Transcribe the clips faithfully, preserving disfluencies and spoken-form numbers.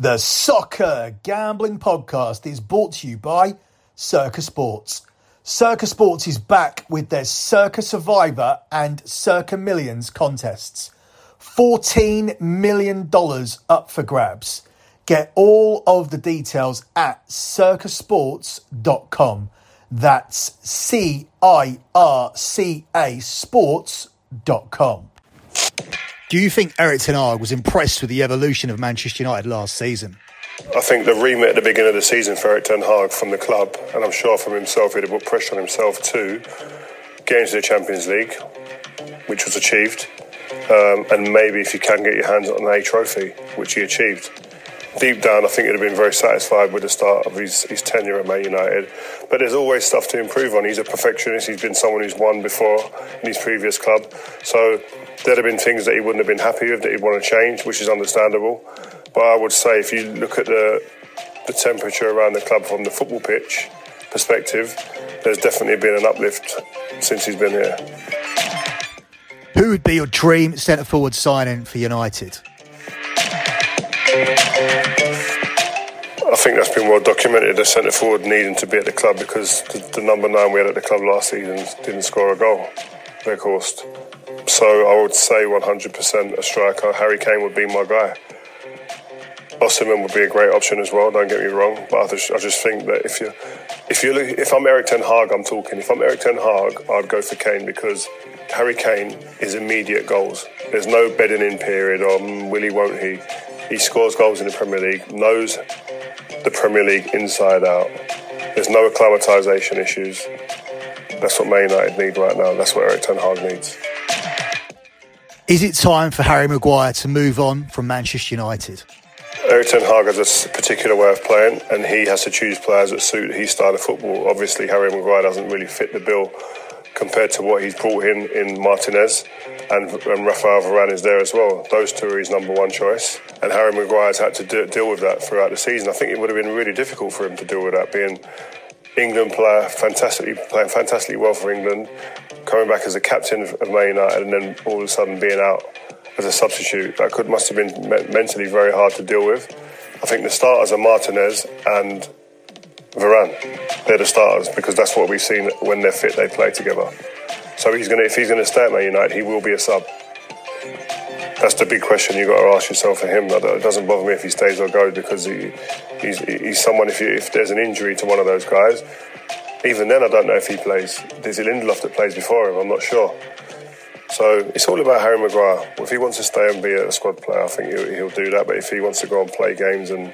The Soccer Gambling Podcast is brought to you by Circa Sports. Circa Sports is back with their Circa Survivor and Circa Millions contests. fourteen million dollars up for grabs. Get all of the details at circa sports dot com. That's C I R C A sports dot com. Do you think Erik ten Hag was impressed with the evolution of Manchester United last season? I think the remit at the beginning of the season for Erik ten Hag from the club, and I'm sure from himself, he'd have put pressure on himself to get into the Champions League, which was achieved, um, and maybe if you can get your hands on a trophy, which he achieved. Deep down, I think he'd have been very satisfied with the start of his, his tenure at Man United. But there's always stuff to improve on. He's a perfectionist. He's been someone who's won before in his previous club. So there'd have been things that he wouldn't have been happy with, that he'd want to change, which is understandable. But I would say if you look at the the temperature around the club from the football pitch perspective, there's definitely been an uplift since he's been here. Who would be your dream centre-forward signing for United? I think that's been well documented, the centre-forward needing to be at the club, because the, the number nine we had at the club last season didn't score a goal, Weghorst. So I would say one hundred percent a striker. Harry Kane would be my guy. Osimhen would be a great option as well, don't get me wrong, but I just, I just think that if you, if you, if I'm Erik ten Hag, I'm talking, if I'm Erik ten Hag, I'd go for Kane, because Harry Kane is immediate goals. There's no bedding in period or mm, will he, won't he. He scores goals in the Premier League, knows the Premier League inside out. There's no acclimatisation issues. That's what Man United need right now. That's what Erik ten Hag needs. Is it time for Harry Maguire to move on from Manchester United? Erik ten Hag has a particular way of playing, and he has to choose players that suit his style of football. Obviously, Harry Maguire doesn't really fit the bill compared to what he's brought in in Martinez, and, and Rafael Varane is there as well. Those two are his number one choice, and Harry Maguire's had to do, deal with that throughout the season. I think it would have been really difficult for him to deal with that, being England player, fantastically playing fantastically well for England, coming back as a captain of Man United, and then all of a sudden being out as a substitute. That could must have been me- mentally very hard to deal with. I think the starters are Martinez and Varane. They're the starters, because that's what we've seen. When they're fit, they play together. So he's going to, if he's going to stay at Man United, he will be a sub. That's the big question you've got to ask yourself for him. It doesn't bother me if he stays or goes, because he, he's, he's someone, if, you, if there's an injury to one of those guys, even then I don't know if he plays. There's a Lindelof that plays before him, I'm not sure. So it's all about Harry Maguire. If he wants to stay and be a squad player, I think he'll, he'll do that. But if he wants to go and play games and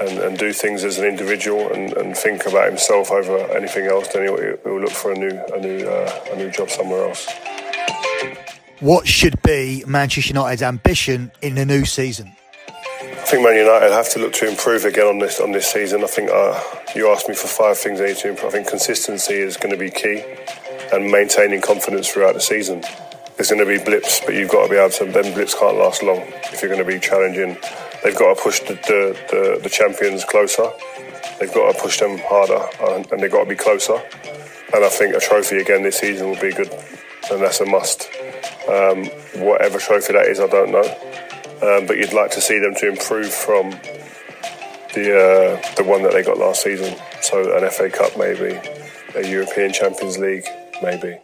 And, and do things as an individual and, and think about himself over anything else, then he'll, he'll look for a new a new uh, a new job somewhere else. What should be Manchester United's ambition in the new season? I think Man United have to look to improve again on this on this season. I think uh, you asked me for five things they need to improve. I think consistency is going to be key, and maintaining confidence throughout the season. There's going to be blips, but you've got to be able to. Them blips can't last long if you're going to be challenging. They've got to push the, the, the, the champions closer. They've got to push them harder, and, and they've got to be closer. And I think a trophy again this season will be good, and that's a must. Um, whatever trophy that is, I don't know. Um, but you'd like to see them to improve from the uh, the one that they got last season. So an F A Cup maybe, a European Champions League maybe.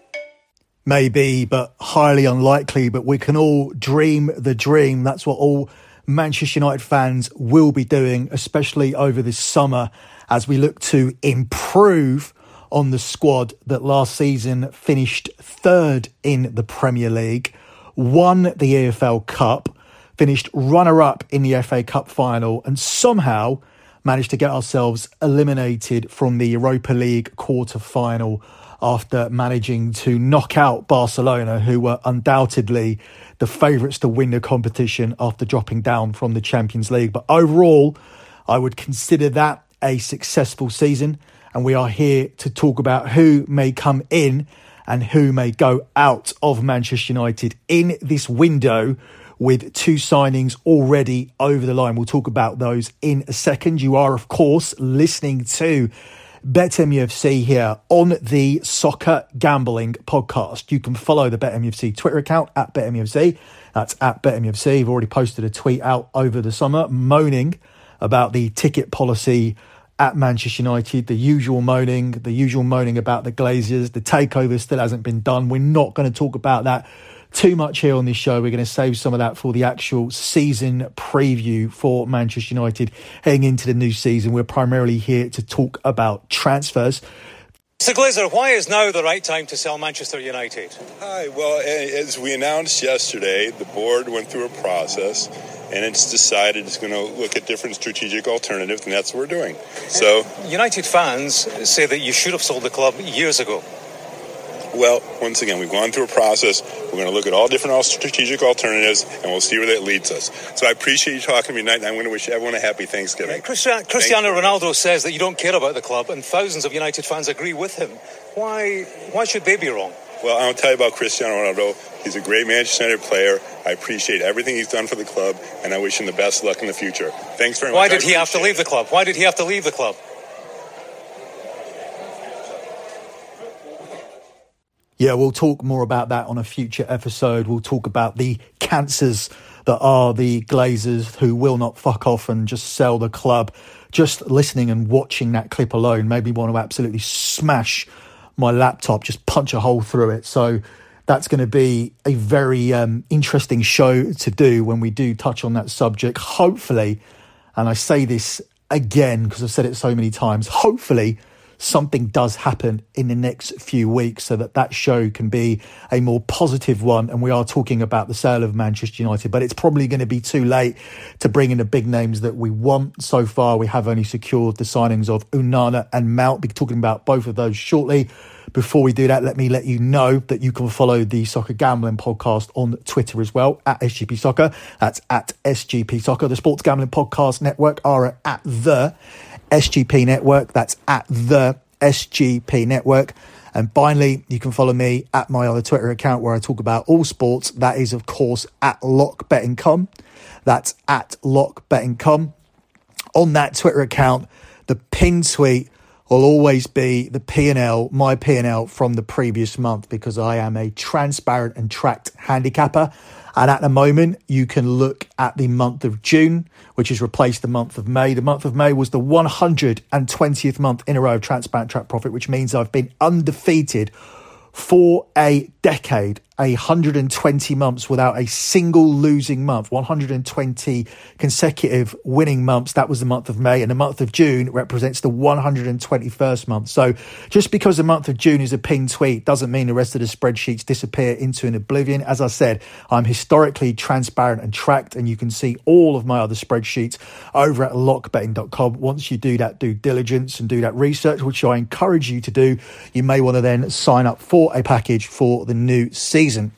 Maybe, but highly unlikely. But we can all dream the dream. That's what all Manchester United fans will be doing, especially over this summer, as we look to improve on the squad that last season finished third in the Premier League, won the E F L Cup, finished runner-up in the F A Cup final, and somehow managed to get ourselves eliminated from the Europa League quarter-final after managing to knock out Barcelona, who were undoubtedly the favourites to win the competition after dropping down from the Champions League. But overall, I would consider that a successful season. And we are here to talk about who may come in and who may go out of Manchester United in this window, with two signings already over the line. We'll talk about those in a second. You are, of course, listening to BetMUFC here on the Soccer Gambling Podcast. You can follow the BetMUFC Twitter account at BetMUFC. That's at BetMUFC. I've already posted a tweet out over the summer moaning about the ticket policy at Manchester United, the usual moaning, the usual moaning about the Glazers. The takeover still hasn't been done. We're not going to talk about that too much here on this show. We're going to save some of that for the actual season preview for Manchester United heading into the new season. We're primarily here to talk about transfers. Mister Glazer, why is now the right time to sell Manchester United? Hi, well, as we announced yesterday, the board went through a process and it's decided it's going to look at different strategic alternatives, and that's what we're doing. So, United fans say that you should have sold the club years ago. Well, once again, we've gone through a process. We're going to look at all different strategic alternatives, and we'll see where that leads us. So I appreciate you talking to me tonight, and I'm going to wish everyone a happy Thanksgiving. Yeah, Cristiano, Cristiano Ronaldo says that you don't care about the club, and thousands of United fans agree with him. Why, why should they be wrong? Well, I'll tell you about Cristiano Ronaldo. He's a great Manchester United player. I appreciate everything he's done for the club, and I wish him the best luck in the future. Thanks very much. Why did he have to leave the club? Why did he have to leave the club? Yeah, we'll talk more about that on a future episode. We'll talk about the cancers that are the Glazers, who will not fuck off and just sell the club. Just listening and watching that clip alone made me want to absolutely smash my laptop, just punch a hole through it. So that's going to be a very um, interesting show to do when we do touch on that subject. Hopefully, and I say this again because I've said it so many times, hopefully something does happen in the next few weeks so that that show can be a more positive one. And we are talking about the sale of Manchester United, but it's probably going to be too late to bring in the big names that we want. So far, we have only secured the signings of Onana and Mount. We'll be talking about both of those shortly. Before we do that, let me let you know that you can follow the Soccer Gambling Podcast on Twitter as well, at S G P Soccer. That's at S G P Soccer. The Sports Gambling Podcast Network are at the S G P Network. That's at the S G P Network. And finally, you can follow me at my other Twitter account where I talk about all sports. That is, of course, at LockBettingCom. That's at LockBettingCom. On that Twitter account, the pin tweet will always be the P and L, my P and L from the previous month, because I am a transparent and tracked handicapper. And at the moment, you can look at the month of June, which has replaced the month of May. The month of May was the one hundred twentieth month in a row of transparent track profit, which means I've been undefeated for a decade, one hundred twenty months without a single losing month, one hundred twenty consecutive winning months. That was the month of May, and the month of June represents the one hundred twenty-first month. So just because the month of June is a pinned tweet doesn't mean the rest of the spreadsheets disappear into an oblivion. As I said, I'm historically transparent and tracked, and you can see all of my other spreadsheets over at lock betting dot com. Once you do that due diligence and do that research, which I encourage you to do, you may want to then sign up for a package for the new season.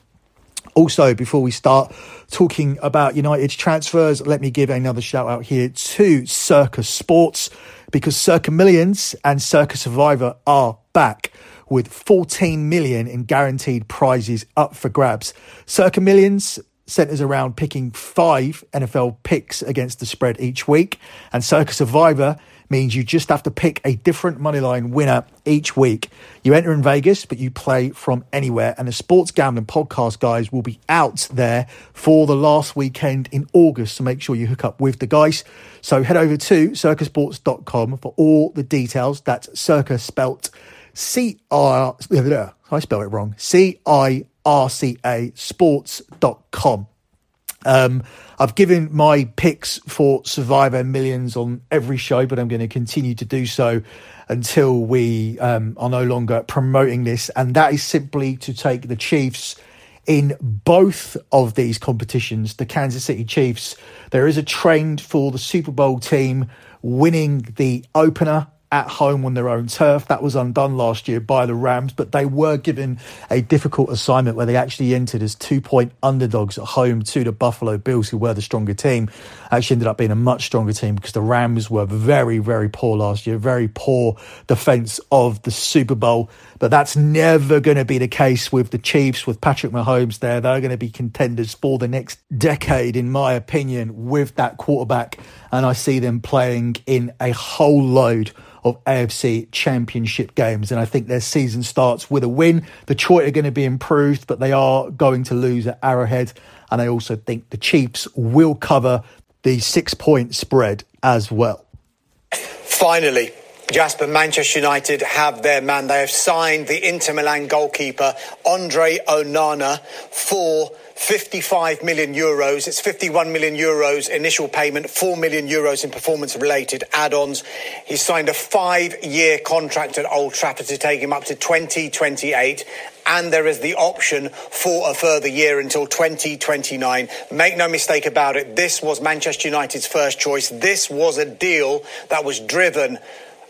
Also, before we start talking about United's transfers, let me give another shout out here to Circa Sports, because Circa Millions and Circa Survivor are back with fourteen million in guaranteed prizes up for grabs. Circa Millions centers around picking five N F L picks against the spread each week, and Circa Survivor means you just have to pick a different moneyline winner each week. You enter in Vegas, but you play from anywhere. And the Sports Gambling Podcast guys will be out there for the last weekend in August, so make sure you hook up with the guys. So head over to circa sports dot com for all the details. That's Circa spelt C R... I spelled it wrong. C I R C A sports dot com. Um, I've given my picks for Survivor Millions on every show, but I'm going to continue to do so until we um, are no longer promoting this. And that is simply to take the Chiefs in both of these competitions. The Kansas City Chiefs, there is a trend for the Super Bowl team winning the opener at home on their own turf. That was undone last year by the Rams, but they were given a difficult assignment where they actually entered as two-point underdogs at home to the Buffalo Bills, who were the stronger team. Actually ended up being a much stronger team because the Rams were very, very poor last year, very poor defence of the Super Bowl. But that's never going to be the case with the Chiefs, with Patrick Mahomes there. They're going to be contenders for the next decade, in my opinion, with that quarterback and I see them playing in a whole load of A F C Championship games. And I think their season starts with a win. Detroit are going to be improved, but they are going to lose at Arrowhead. And I also think the Chiefs will cover the six-point spread as well. Finally, Jasper, Manchester United have their man. They have signed the Inter Milan goalkeeper, Andre Onana, for fifty-five million euros. It's fifty-one million euros initial payment, four million euros in performance-related add-ons. He signed a five-year contract at Old Trafford to take him up to twenty twenty-eight. And there is the option for a further year until twenty twenty-nine. Make no mistake about it, this was Manchester United's first choice. This was a deal that was driven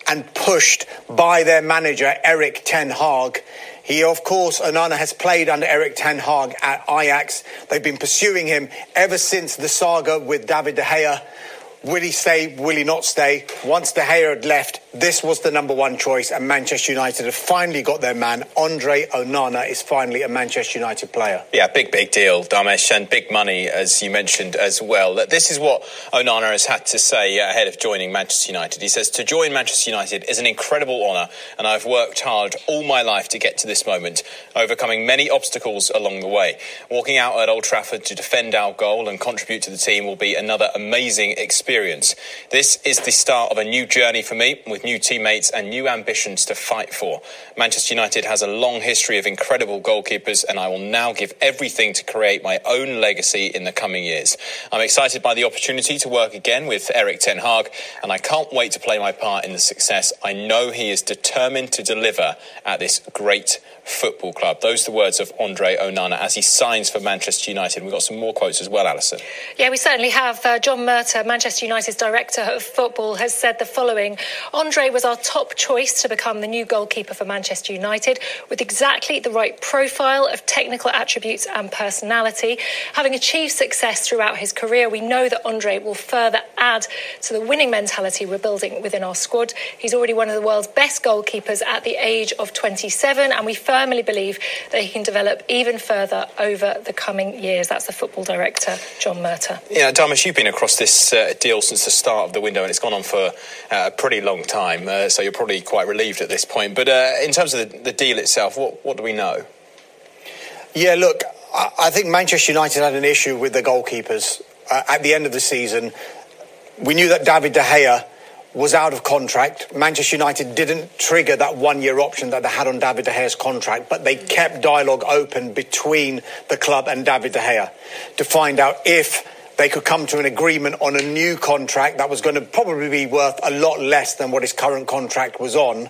and pushed by their manager, Erik ten Hag. He, of course, Onana has played under Erik ten Hag at Ajax. They've been pursuing him ever since the saga with David De Gea. Will he stay? Will he not stay? Once De Gea had left, this was the number one choice, and Manchester United have finally got their man. Andre Onana is finally a Manchester United player. Yeah, big, big deal, Damesh, and big money, as you mentioned as well. This is what Onana has had to say ahead of joining Manchester United. He says, "To join Manchester United is an incredible honour, and I've worked hard all my life to get to this moment, overcoming many obstacles along the way. Walking out at Old Trafford to defend our goal and contribute to the team will be another amazing experience. Experience. This is the start of a new journey for me, with new teammates and new ambitions to fight for. Manchester United has a long history of incredible goalkeepers, and I will now give everything to create my own legacy in the coming years. I'm excited by the opportunity to work again with Erik ten Hag, and I can't wait to play my part in the success. I know he is determined to deliver at this great football club." Those are the words of Andre Onana as he signs for Manchester United. We've got some more quotes as well, Alison. Yeah, we certainly have. Uh, John Murtough, Manchester United's director of football, has said the following. "Andre was our top choice to become the new goalkeeper for Manchester United, with exactly the right profile of technical attributes and personality. Having achieved success throughout his career, we know that Andre will further add to the winning mentality we're building within our squad. He's already one of the world's best goalkeepers at the age of twenty-seven, and we firmly I firmly believe that he can develop even further over the coming years." That's the football director, John Murtough. Yeah, Damesh, you've been across this uh, deal since the start of the window, and it's gone on for uh, a pretty long time, uh, so you're probably quite relieved at this point. But uh, in terms of the, the deal itself, what, what do we know? Yeah, look, I, I think Manchester United had an issue with the goalkeepers uh, at the end of the season. We knew that David De Gea was out of contract. Manchester United didn't trigger that one-year option that they had on David De Gea's contract, but they kept dialogue open between the club and David De Gea to find out if they could come to an agreement on a new contract that was going to probably be worth a lot less than what his current contract was on.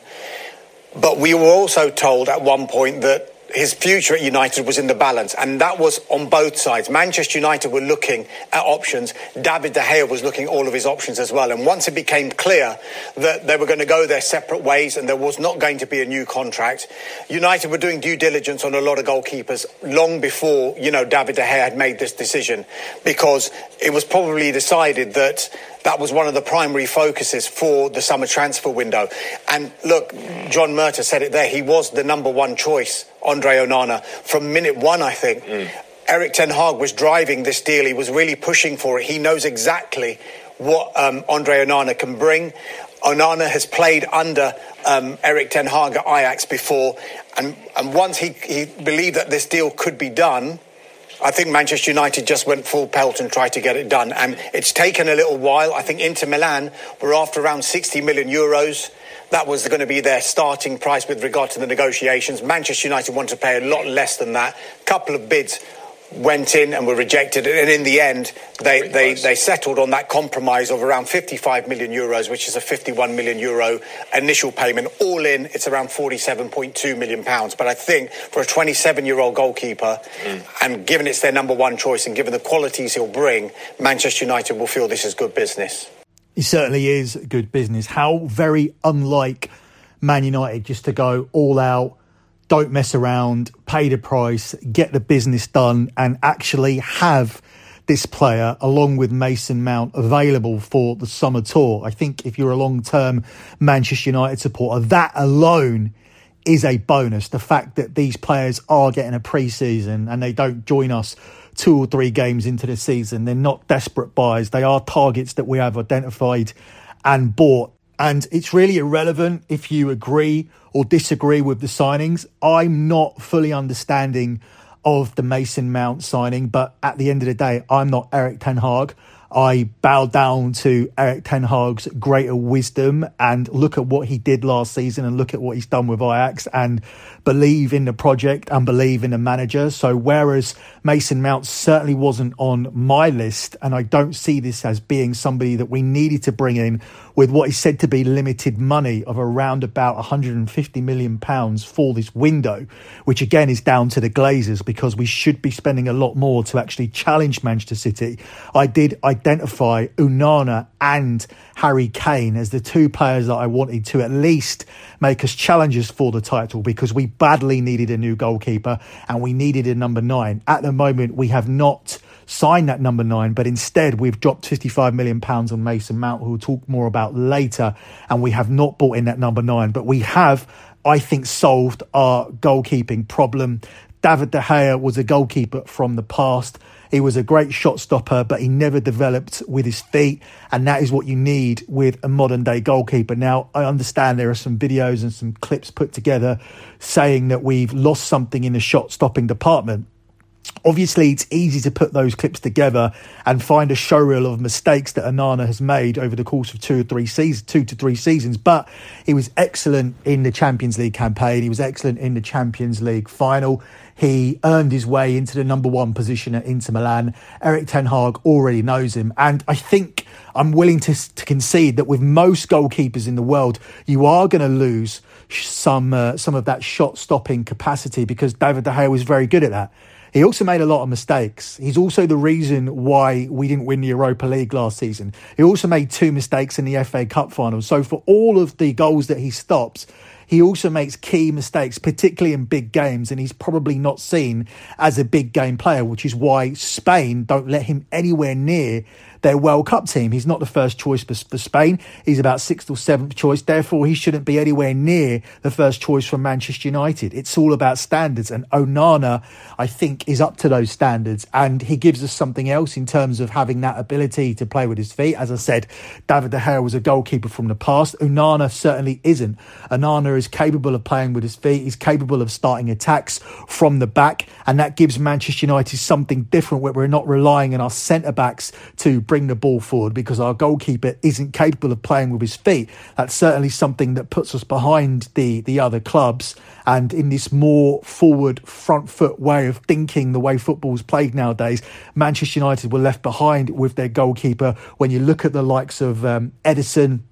But we were also told at one point that his future at United was in the balance, and that was on both sides. Manchester United were looking at options. David De Gea was looking at all of his options as well. And once it became clear that they were going to go their separate ways and there was not going to be a new contract, United were doing due diligence on a lot of goalkeepers long before, you know, David De Gea had made this decision, because it was probably decided that that was one of the primary focuses for the summer transfer window. And look, John Murtough said it there. He was the number one choice, Andre Onana, from minute one, I think. Mm. Erik ten Hag was driving this deal. He was really pushing for it. He knows exactly what um, Andre Onana can bring. Onana has played under um, Erik ten Hag at Ajax before. And, and once he, he believed that this deal could be done, I think Manchester United just went full pelt and tried to get it done. And it's taken a little while. I think Inter Milan were after around sixty million euros. That was going to be their starting price with regard to the negotiations. Manchester United wanted to pay a lot less than that. A couple of bids went in and were rejected. And in the end, they, they, they settled on that compromise of around fifty-five million euros, which is a fifty-one million euro initial payment. All in, it's around forty-seven point two million pounds. But I think for a twenty-seven-year-old goalkeeper, mm. and given it's their number one choice and given the qualities he'll bring, Manchester United will feel this is good business. It certainly is good business. How very unlike Man United, just to go all out, don't mess around, pay the price, get the business done, and actually have this player along with Mason Mount available for the summer tour. I think if you're a long-term Manchester United supporter, that alone is a bonus. The fact that these players are getting a pre-season and they don't join us two or three games into the season. They're not desperate buys. They are targets that we have identified and bought. And it's really irrelevant if you agree or disagree with the signings. I'm not fully understanding of the Mason Mount signing, but at the end of the day, I'm not Erik ten Hag. I bow down to Erik ten Hag's greater wisdom and look at what he did last season and look at what he's done with Ajax and believe in the project and believe in the manager. So whereas Mason Mount certainly wasn't on my list, and I don't see this as being somebody that we needed to bring in with what is said to be limited money of around about one hundred fifty million pounds for this window, which again is down to the Glazers because we should be spending a lot more to actually challenge Manchester City. I did I identify Onana and Harry Kane as the two players that I wanted to at least make us challengers for the title because we badly needed a new goalkeeper and we needed a number nine. At the moment, we have not signed that number nine, but instead we've dropped fifty-five million pounds on Mason Mount, who we'll talk more about later, and we have not bought in that number nine. But we have, I think, solved our goalkeeping problem. David De Gea was a goalkeeper from the past. He was a great shot stopper, but he never developed with his feet. And that is what you need with a modern day goalkeeper. Now, I understand there are some videos and some clips put together saying that we've lost something in the shot stopping department. Obviously, it's easy to put those clips together and find a showreel of mistakes that Onana has made over the course of two or three seasons, two to three seasons. But he was excellent in the Champions League campaign. He was excellent in the Champions League final. He earned his way into the number one position at Inter Milan. Erik ten Hag already knows him. And I think I'm willing to, to concede that with most goalkeepers in the world, you are going to lose some, uh, some of that shot-stopping capacity because David De Gea was very good at that. He also made a lot of mistakes. He's also the reason why we didn't win the Europa League last season. He also made two mistakes in the F A Cup final. So for all of the goals that he stops, he also makes key mistakes, particularly in big games, and he's probably not seen as a big game player, which is why Spain don't let him anywhere near their World Cup team. He's not the first choice for, for Spain. He's about sixth or seventh choice. Therefore, he shouldn't be anywhere near the first choice from Manchester United. It's all about standards. And Onana, I think, is up to those standards. And he gives us something else in terms of having that ability to play with his feet. As I said, David De Gea was a goalkeeper from the past. Onana certainly isn't. Onana is capable of playing with his feet. He's capable of starting attacks from the back. And that gives Manchester United something different where we're not relying on our centre-backs to bring the ball forward because our goalkeeper isn't capable of playing with his feet. That's certainly something that puts us behind the the other clubs, and in this more forward front foot way of thinking, the way football's played nowadays, Manchester United were left behind with their goalkeeper when you look at the likes of um, Edison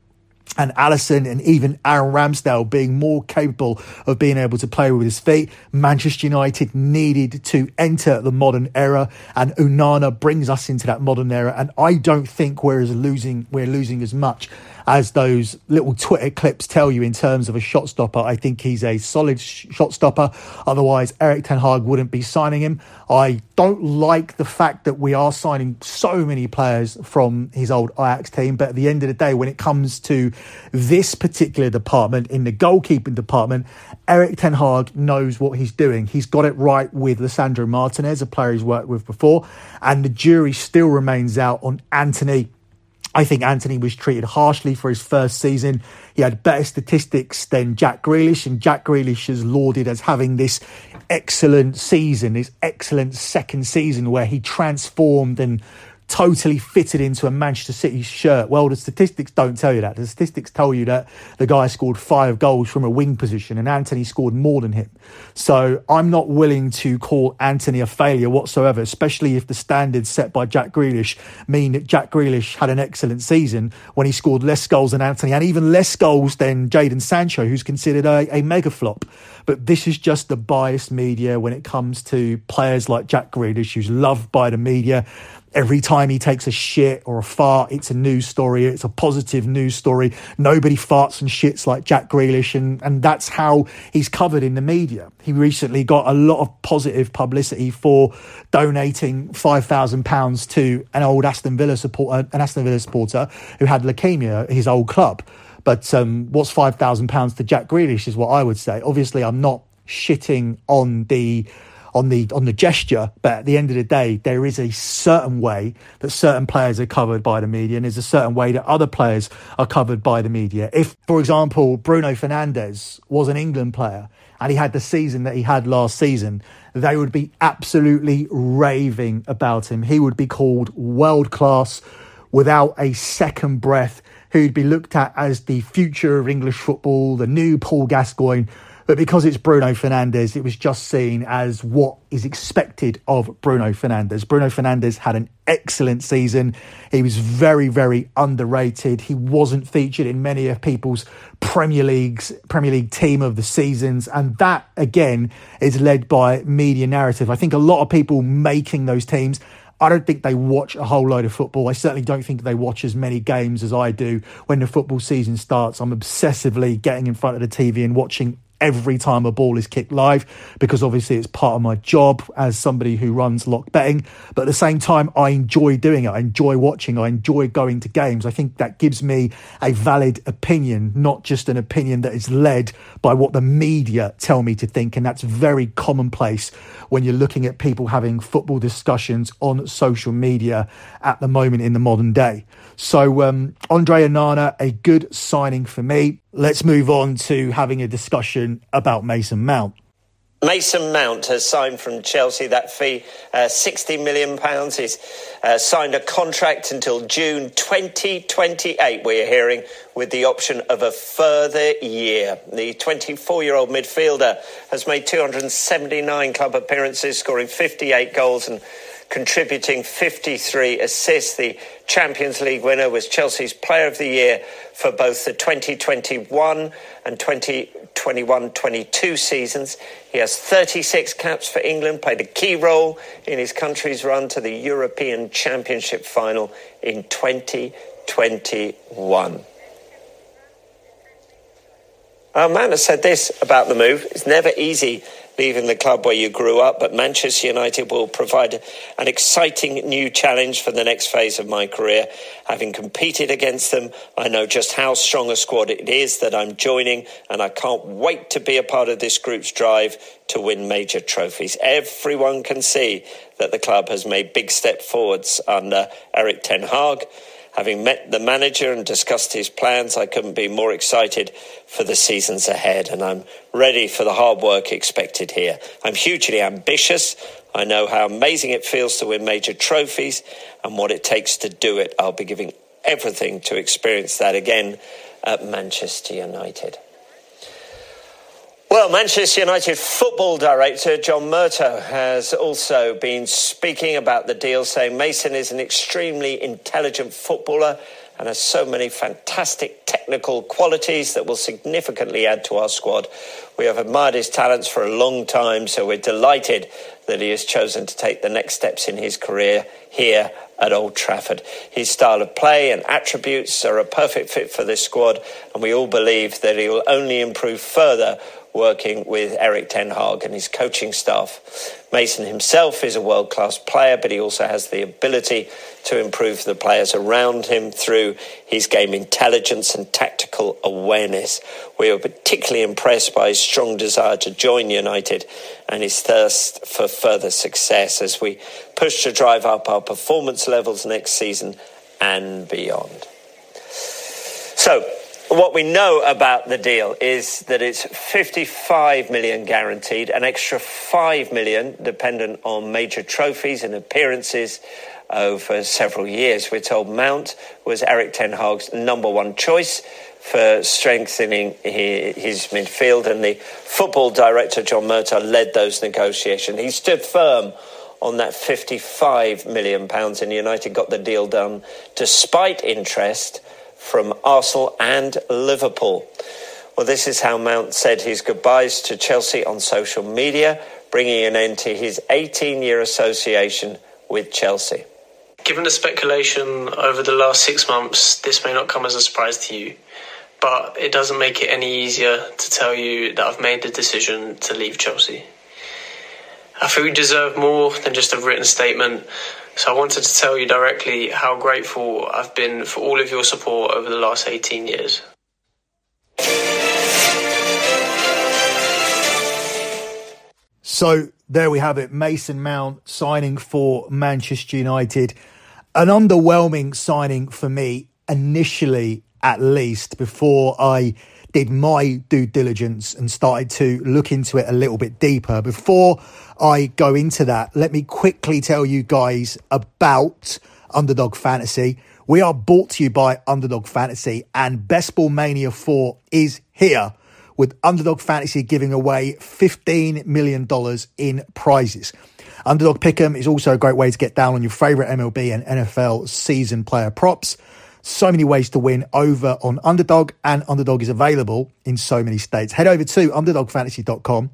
and Alisson and even Aaron Ramsdale being more capable of being able to play with his feet. Manchester United needed to enter the modern era, and Onana brings us into that modern era. And I don't think we're as losing we're losing as much as those little Twitter clips tell you in terms of a shot stopper. I think he's a solid sh- shot stopper. Otherwise, Erik ten Hag wouldn't be signing him. I don't like the fact that we are signing so many players from his old Ajax team. But at the end of the day, when it comes to this particular department, in the goalkeeping department, Erik ten Hag knows what he's doing. He's got it right with Lisandro Martinez, a player he's worked with before. And the jury still remains out on Antony. I think Antony was treated harshly for his first season. He had better statistics than Jack Grealish, and Jack Grealish is lauded as having this excellent season, this excellent second season where he transformed and totally fitted into a Manchester City shirt. Well, the statistics don't tell you that. The statistics tell you that the guy scored five goals from a wing position and Antony scored more than him. So I'm not willing to call Antony a failure whatsoever, especially if the standards set by Jack Grealish mean that Jack Grealish had an excellent season when he scored less goals than Antony and even less goals than Jadon Sancho, who's considered a, a mega flop. But this is just the biased media when it comes to players like Jack Grealish, who's loved by the media. Every time he takes a shit or a fart, it's a news story. It's a positive news story. Nobody farts and shits like Jack Grealish. And, and that's how he's covered in the media. He recently got a lot of positive publicity for donating five thousand pounds to an old Aston Villa supporter, an Aston Villa supporter who had leukemia at his old club. But um, what's five thousand pounds to Jack Grealish is what I would say. Obviously, I'm not shitting on the on the on the gesture, but at the end of the day, there is a certain way that certain players are covered by the media, and there's a certain way that other players are covered by the media. If, for example, Bruno Fernandes was an England player and he had the season that he had last season, they would be absolutely raving about him. He would be called world class without a second breath, who'd be looked at as the future of English football, the new Paul Gascoigne. But because it's Bruno Fernandes, it was just seen as what is expected of Bruno Fernandes. Bruno Fernandes had an excellent season. He was very, very underrated. He wasn't featured in many of people's Premier League's Premier League team of the seasons. And that, again, is led by media narrative. I think a lot of people making those teams, I don't think they watch a whole load of football. I certainly don't think they watch as many games as I do. When the football season starts, I'm obsessively getting in front of the T V and watching every time a ball is kicked live, because obviously it's part of my job as somebody who runs Lock Betting. But at the same time, I enjoy doing it. I enjoy watching. I enjoy going to games. I think that gives me a valid opinion, not just an opinion that is led by what the media tell me to think. And that's very commonplace when you're looking at people having football discussions on social media at the moment in the modern day. So um, Andre Onana, a good signing for me. Let's move on to having a discussion about Mason Mount. Mason Mount has signed from Chelsea. That fee, uh, sixty million pounds. He's uh, signed a contract until June twenty twenty-eight, we're hearing, with the option of a further year. The twenty-four-year-old midfielder has made two hundred seventy-nine club appearances, scoring fifty-eight goals and contributing fifty-three assists. The Champions League winner was Chelsea's Player of the Year for both the twenty twenty-one and twenty twenty-one twenty-two seasons. He has thirty-six caps for England, played a key role in his country's run to the European Championship final in twenty twenty-one. Our man has said this about the move: it's never easy leaving the club where you grew up, but Manchester United will provide an exciting new challenge for the next phase of my career. Having competed against them, I know just how strong a squad it is that I'm joining, and I can't wait to be a part of this group's drive to win major trophies. Everyone can see that the club has made big step forwards under Erik ten Hag. Having met the manager and discussed his plans, I couldn't be more excited for the seasons ahead, and I'm ready for the hard work expected here. I'm hugely ambitious. I know how amazing it feels to win major trophies and what it takes to do it. I'll be giving everything to experience that again at Manchester United. Well, Manchester United football director John Murtough has also been speaking about the deal, saying Mason is an extremely intelligent footballer and has so many fantastic technical qualities that will significantly add to our squad. We have admired his talents for a long time, so we're delighted that he has chosen to take the next steps in his career here at Old Trafford. His style of play and attributes are a perfect fit for this squad, and we all believe that he will only improve further working with Erik ten Hag and his coaching staff. Mason himself is a world-class player, but he also has the ability to improve the players around him through his game intelligence and tactical awareness. We are particularly impressed by his strong desire to join United and his thirst for further success as we push to drive up our performance levels next season and beyond. So, what we know about the deal is that it's fifty-five million guaranteed, an extra five million dependent on major trophies and appearances over several years. We're told Mount was Erik ten Hag's number one choice for strengthening his midfield, and the football director John Murtough led those negotiations. He stood firm on that fifty-five million pounds, and United got the deal done despite interest from Arsenal and Liverpool. Well, this is how Mount said his goodbyes to Chelsea on social media, bringing an end to his eighteen-year association with Chelsea. Given the speculation over the last six months, this may not come as a surprise to you, but it doesn't make it any easier to tell you that I've made the decision to leave Chelsea. I feel we deserve more than just a written statement, so I wanted to tell you directly how grateful I've been for all of your support over the last eighteen years. So there we have it. Mason Mount signing for Manchester United. An underwhelming signing for me, initially at least, before I did my due diligence and started to look into it a little bit deeper. Before I go into that, let me quickly tell you guys about Underdog Fantasy. We are brought to you by Underdog Fantasy, and Best Ball Mania four is here, with Underdog Fantasy giving away fifteen million dollars in prizes. Underdog Pick'em is also a great way to get down on your favourite M L B and N F L season player props. So many ways to win over on Underdog, and Underdog is available in so many states. Head over to underdog fantasy dot com.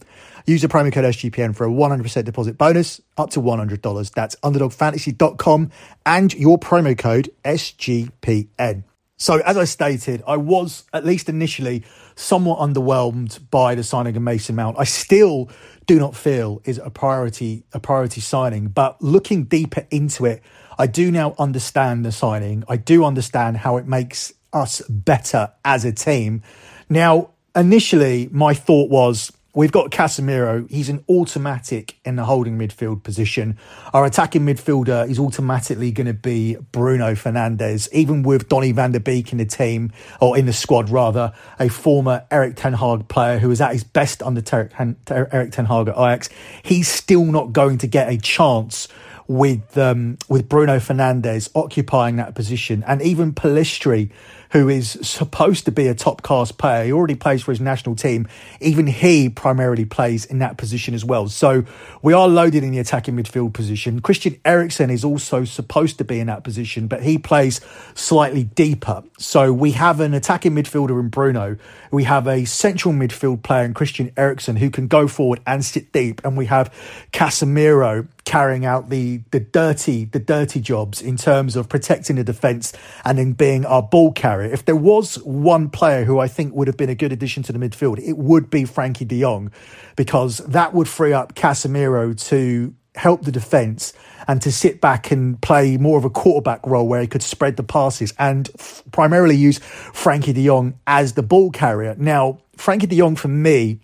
Use the promo code S G P N for a one hundred percent deposit bonus up to one hundred dollars. That's underdog fantasy dot com and your promo code S G P N. So as I stated, I was, at least initially, somewhat underwhelmed by the signing of Mason Mount. I still do not feel is a priority, a priority signing, but looking deeper into it, I do now understand the signing. I do understand how it makes us better as a team. Now, initially, my thought was, we've got Casemiro. He's an automatic in the holding midfield position. Our attacking midfielder is automatically going to be Bruno Fernandes, even with Donny van de Beek in the team, or in the squad rather, a former Erik ten Hag player who was at his best under Ter- Ter- Erik ten Hag at Ajax. He's still not going to get a chance with um, with Bruno Fernandes occupying that position. And even Palistri, who is supposed to be a top-class player, he already plays for his national team, even he primarily plays in that position as well. So we are loaded in the attacking midfield position. Christian Eriksen is also supposed to be in that position, but he plays slightly deeper. So we have an attacking midfielder in Bruno. We have a central midfield player in Christian Eriksen who can go forward and sit deep. And we have Casemiro carrying out the the dirty the dirty jobs in terms of protecting the defence and then being our ball carrier. If there was one player who I think would have been a good addition to the midfield, it would be Frankie De Jong, because that would free up Casemiro to help the defence and to sit back and play more of a quarterback role where he could spread the passes and f- primarily use Frankie De Jong as the ball carrier. Now, Frankie De Jong for me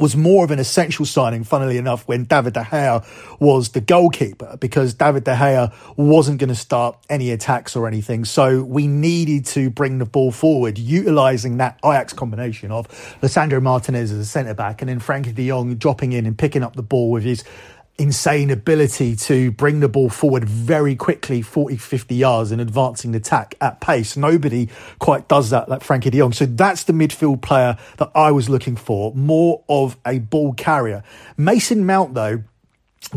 was more of an essential signing, funnily enough, when David De Gea was the goalkeeper, because David De Gea wasn't going to start any attacks or anything. So we needed to bring the ball forward, utilising that Ajax combination of Lisandro Martinez as a centre-back and then Frankie de Jong dropping in and picking up the ball with his insane ability to bring the ball forward very quickly, forty, fifty yards, and advancing the attack at pace. Nobody quite does that like Frankie de Jong. So that's the midfield player that I was looking for, more of a ball carrier. Mason Mount, though,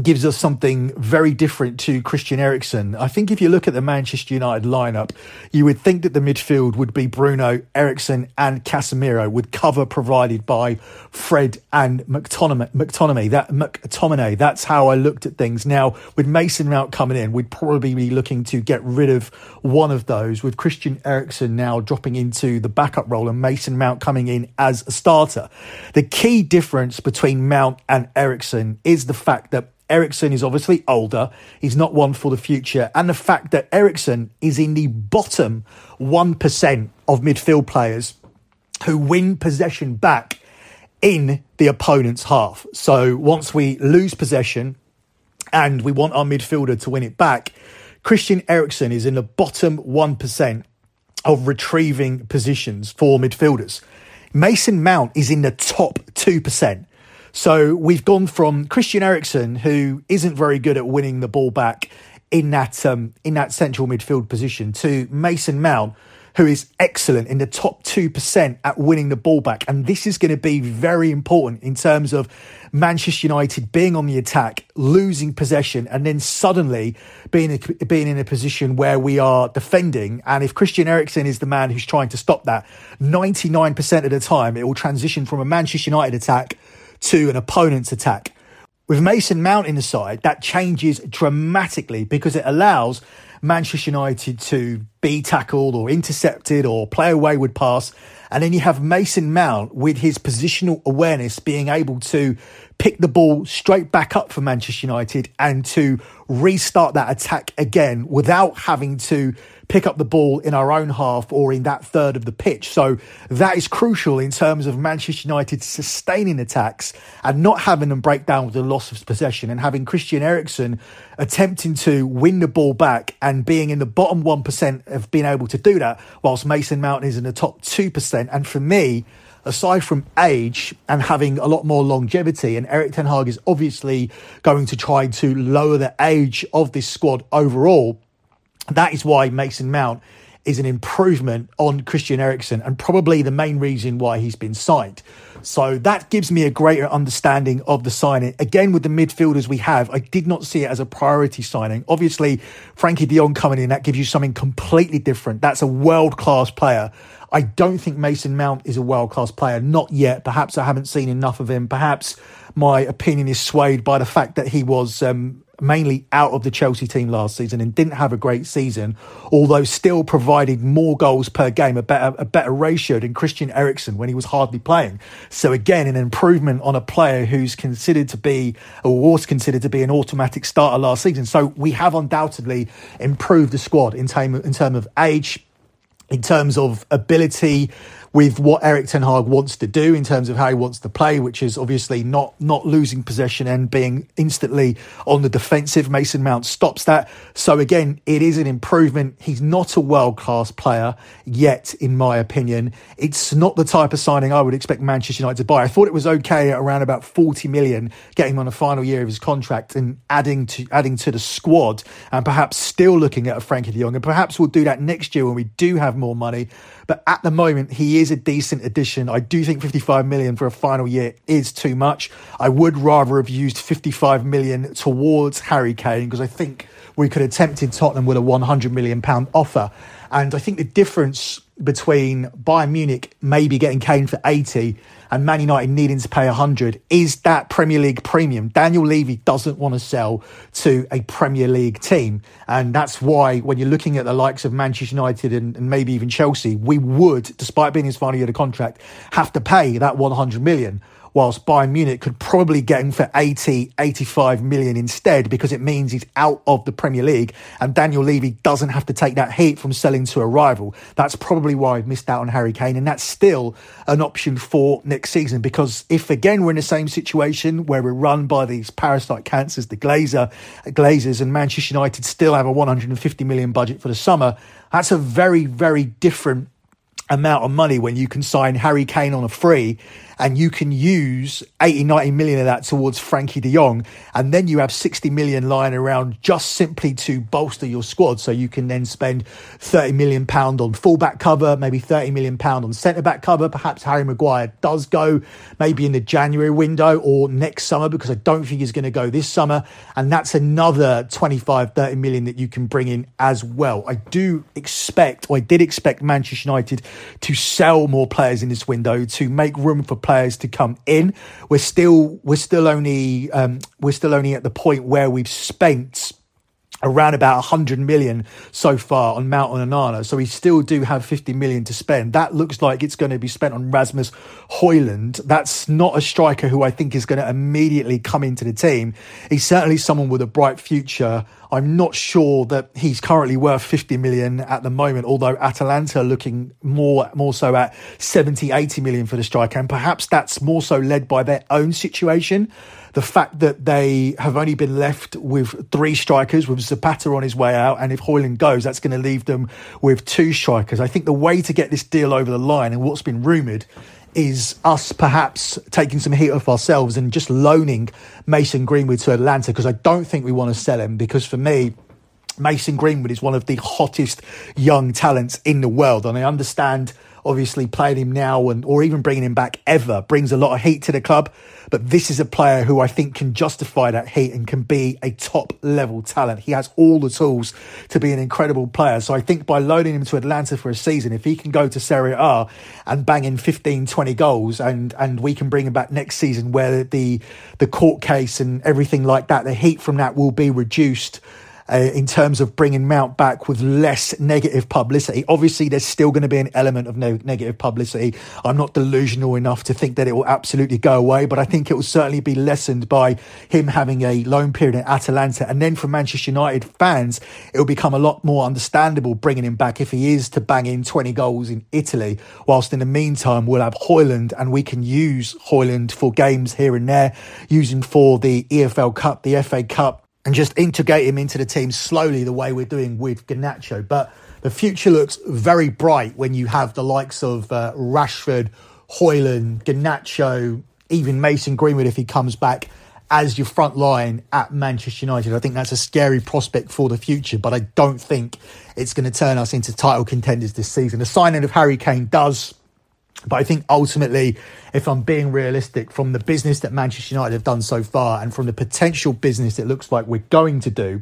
gives us something very different to Christian Eriksen. I think if you look at the Manchester United lineup, you would think that the midfield would be Bruno, Eriksen and Casemiro, with cover provided by Fred and McTominay. McTominay, that, McTominay. That's how I looked at things. Now, with Mason Mount coming in, we'd probably be looking to get rid of one of those, with Christian Eriksen now dropping into the backup role and Mason Mount coming in as a starter. The key difference between Mount and Eriksen is the fact that Eriksen is obviously older, he's not one for the future, and the fact that Eriksen is in the bottom one percent of midfield players who win possession back in the opponent's half. So once we lose possession and we want our midfielder to win it back, Christian Eriksen is in the bottom one percent of retrieving positions for midfielders. Mason Mount is in the top two percent. So we've gone from Christian Eriksen, who isn't very good at winning the ball back in that um, in that central midfield position, to Mason Mount, who is excellent in the top two percent at winning the ball back. And this is going to be very important in terms of Manchester United being on the attack, losing possession, and then suddenly being a, being in a position where we are defending. And if Christian Eriksen is the man who's trying to stop that, ninety-nine percent of the time, it will transition from a Manchester United attack to an opponent's attack. With Mason Mount in the side, that changes dramatically, because it allows Manchester United to be tackled or intercepted or play a wayward pass. And then you have Mason Mount with his positional awareness being able to pick the ball straight back up for Manchester United and to restart that attack again without having to pick up the ball in our own half or in that third of the pitch. So that is crucial in terms of Manchester United sustaining attacks and not having them break down with the loss of possession, and having Christian Eriksen attempting to win the ball back and being in the bottom one percent of being able to do that, whilst Mason Mount is in the top two percent. And for me, aside from age and having a lot more longevity, and Erik ten Hag is obviously going to try to lower the age of this squad overall, that is why Mason Mount is an improvement on Christian Eriksen, and probably the main reason why he's been signed. So that gives me a greater understanding of the signing. Again, with the midfielders we have, I did not see it as a priority signing. Obviously, Frankie De Jong coming in, that gives you something completely different. That's a world-class player. I don't think Mason Mount is a world-class player, not yet. Perhaps I haven't seen enough of him. Perhaps my opinion is swayed by the fact that he was um, mainly out of the Chelsea team last season and didn't have a great season, although still provided more goals per game, a better a better ratio than Christian Eriksen when he was hardly playing. So again, an improvement on a player who's considered to be, or was considered to be, an automatic starter last season. So we have undoubtedly improved the squad in term, in terms of age, in terms of ability, with what Erik ten Hag wants to do in terms of how he wants to play, which is obviously not not losing possession and being instantly on the defensive. Mason Mount stops that. So again, it is an improvement. He's not a world-class player yet, in my opinion. It's not the type of signing I would expect Manchester United to buy. I thought it was okay at around about forty million, getting him on the final year of his contract and adding to adding to the squad, and perhaps still looking at a Frankie de Jong. And perhaps we'll do that next year when we do have more money. But at the moment, he is a decent addition. I do think fifty-five million for a final year is too much. I would rather have used fifty-five million towards Harry Kane, because I think we could have tempted Tottenham with a one hundred million pounds offer. And I think the difference between Bayern Munich maybe getting Kane for eighty and Man United needing to pay one hundred is that Premier League premium. Daniel Levy doesn't want to sell to a Premier League team. And that's why when you're looking at the likes of Manchester United and, and maybe even Chelsea, we would, despite being his final year of the contract, have to pay that one hundred million, whilst Bayern Munich could probably get him for eighty, eighty-five million instead, because it means he's out of the Premier League and Daniel Levy doesn't have to take that heat from selling to a rival. That's probably why I've missed out on Harry Kane, and that's still an option for next season, because if, again, we're in the same situation where we're run by these parasite cancers, the Glazer, Glazers, and Manchester United still have a one hundred fifty million budget for the summer, that's a very, very different amount of money when you can sign Harry Kane on a free and you can use eighty, ninety million of that towards Frankie de Jong, and then you have sixty million lying around just simply to bolster your squad. So you can then spend thirty million pounds on fullback cover, maybe thirty million pounds on centre-back cover. Perhaps Harry Maguire does go maybe in the January window or next summer, because I don't think he's going to go this summer. And that's another twenty-five, thirty million that you can bring in as well. I do expect, or I did expect Manchester United to sell more players in this window to make room for players to come in. We're still we're still only um, we're still only at the point where we've spent around about one hundred million so far on Mount and Onana. So we still do have fifty million to spend. That looks like it's going to be spent on Rasmus Højlund. That's not a striker who I think is going to immediately come into the team. He's certainly someone with a bright future. I'm not sure that he's currently worth fifty million at the moment, although Atalanta are looking more, more so at seventy, eighty million for the striker. And perhaps that's more so led by their own situation. The fact that they have only been left with three strikers, with Zapata on his way out, and if Højlund goes, that's going to leave them with two strikers. I think the way to get this deal over the line, and what's been rumoured, is us perhaps taking some heat off ourselves and just loaning Mason Greenwood to Atlanta, because I don't think we want to sell him, because for me, Mason Greenwood is one of the hottest young talents in the world. And I understand, obviously, playing him now and or even bringing him back ever brings a lot of heat to the club. But this is a player who I think can justify that heat and can be a top-level talent. He has all the tools to be an incredible player. So I think by loaning him to Atlanta for a season, if he can go to Serie A and bang in fifteen, twenty goals, and, and we can bring him back next season where the, the court case and everything like that, the heat from that will be reduced, uh, in terms of bringing Mount back with less negative publicity. Obviously, there's still going to be an element of no- negative publicity. I'm not delusional enough to think that it will absolutely go away, but I think it will certainly be lessened by him having a loan period at Atalanta. And then for Manchester United fans, it will become a lot more understandable bringing him back if he is to bang in twenty goals in Italy, whilst in the meantime we'll have Højlund, and we can use Højlund for games here and there, use him for the E F L Cup, the F A Cup, and just integrate him into the team slowly the way we're doing with Garnacho. But the future looks very bright when you have the likes of uh, Rashford, Højlund, Garnacho, even Mason Greenwood if he comes back as your front line at Manchester United. I think that's a scary prospect for the future, but I don't think it's going to turn us into title contenders this season. The signing of Harry Kane does, but I think ultimately, if I'm being realistic, from the business that Manchester United have done so far and from the potential business it looks like we're going to do,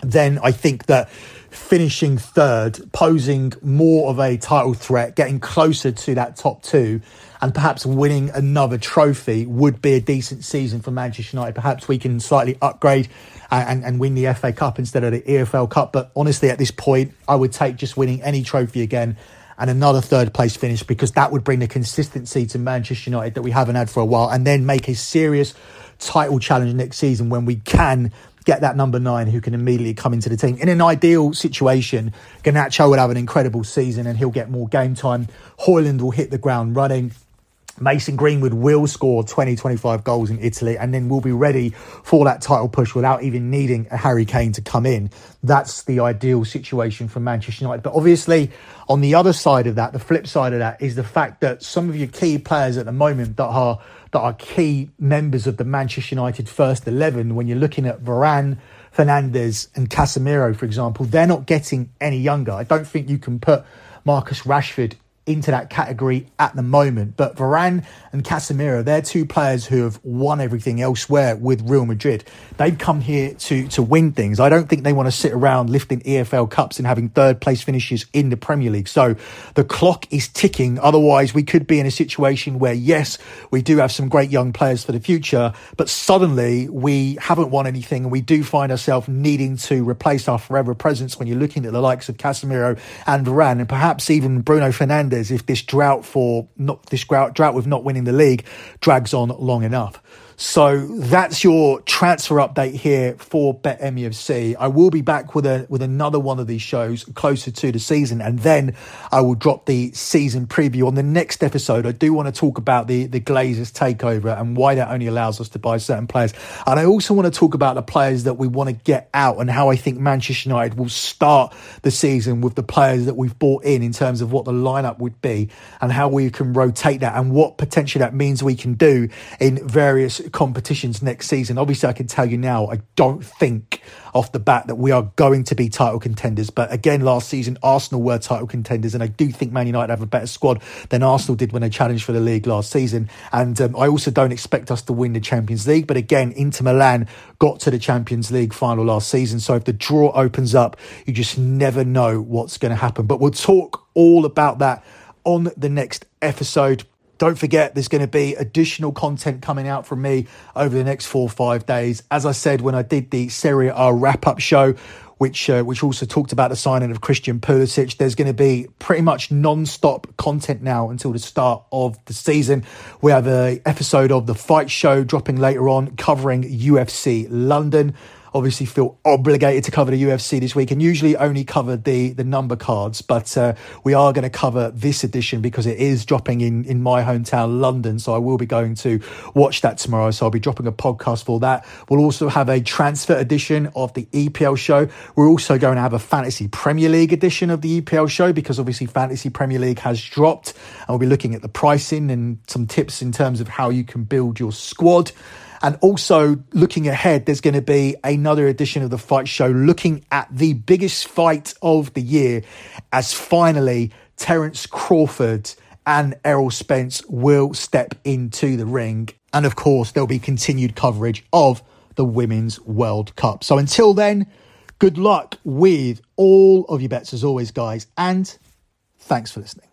then I think that finishing third, posing more of a title threat, getting closer to that top two, and perhaps winning another trophy would be a decent season for Manchester United. Perhaps we can slightly upgrade and, and win the F A Cup instead of the E F L Cup. But honestly, at this point, I would take just winning any trophy again and another third place finish, because that would bring the consistency to Manchester United that we haven't had for a while, and then make a serious title challenge next season when we can get that number nine who can immediately come into the team. In an ideal situation, Garnacho would have an incredible season and he'll get more game time. Højlund will hit the ground running. Mason Greenwood will score twenty, twenty-five goals in Italy, and then we'll be ready for that title push without even needing a Harry Kane to come in. That's the ideal situation for Manchester United. But obviously, on the other side of that, the flip side of that is the fact that some of your key players at the moment that are that are key members of the Manchester United first eleven, when you're looking at Varane, Fernandes and Casemiro, for example, they're not getting any younger. I don't think you can put Marcus Rashford into that category at the moment. But Varane and Casemiro, they're two players who have won everything elsewhere with Real Madrid. They've come here to, to win things. I don't think they want to sit around lifting E F L Cups and having third place finishes in the Premier League. So the clock is ticking. Otherwise, we could be in a situation where, yes, we do have some great young players for the future, but suddenly we haven't won anything and we do find ourselves needing to replace our forever presence when you're looking at the likes of Casemiro and Varane, and perhaps even Bruno Fernandes, if this drought for not this drought drought with not winning the league drags on long enough. So that's your transfer update here for BetMUFC. I will be back with a with another one of these shows closer to the season, and then I will drop the season preview on the next episode. I do want to talk about the the Glazers takeover and why that only allows us to buy certain players, and I also want to talk about the players that we want to get out and how I think Manchester United will start the season with the players that we've bought in in terms of what the lineup would be and how we can rotate that and what potentially that means we can do in various competitions next season. Obviously, I can tell you now, I don't think off the bat that we are going to be title contenders. But again, last season, Arsenal were title contenders, and I do think Man United have a better squad than Arsenal did when they challenged for the league last season. And um, I also don't expect us to win the Champions League. But again, Inter Milan got to the Champions League final last season. So if the draw opens up, you just never know what's going to happen. But we'll talk all about that on the next episode. Don't forget, there's going to be additional content coming out from me over the next four or five days. As I said, when I did the Serie A wrap-up show, which uh, which also talked about the signing of Christian Pulisic, there's going to be pretty much non-stop content now until the start of the season. We have an episode of The Fight Show dropping later on covering U F C London. Obviously feel obligated to cover the U F C this week and usually only cover the the number cards, but uh, we are going to cover this edition because it is dropping in in my hometown London, so I will be going to watch that tomorrow, so I'll be dropping a podcast for that. We'll also have a transfer edition of the E P L show. We're also going to have a fantasy Premier League edition of the E P L show because obviously fantasy Premier League has dropped, and we'll be looking at the pricing and some tips in terms of how you can build your squad. And also, looking ahead, there's going to be another edition of The Fight Show looking at the biggest fight of the year, as finally Terence Crawford and Errol Spence will step into the ring. And of course, there'll be continued coverage of the Women's World Cup. So until then, good luck with all of your bets as always, guys. And thanks for listening.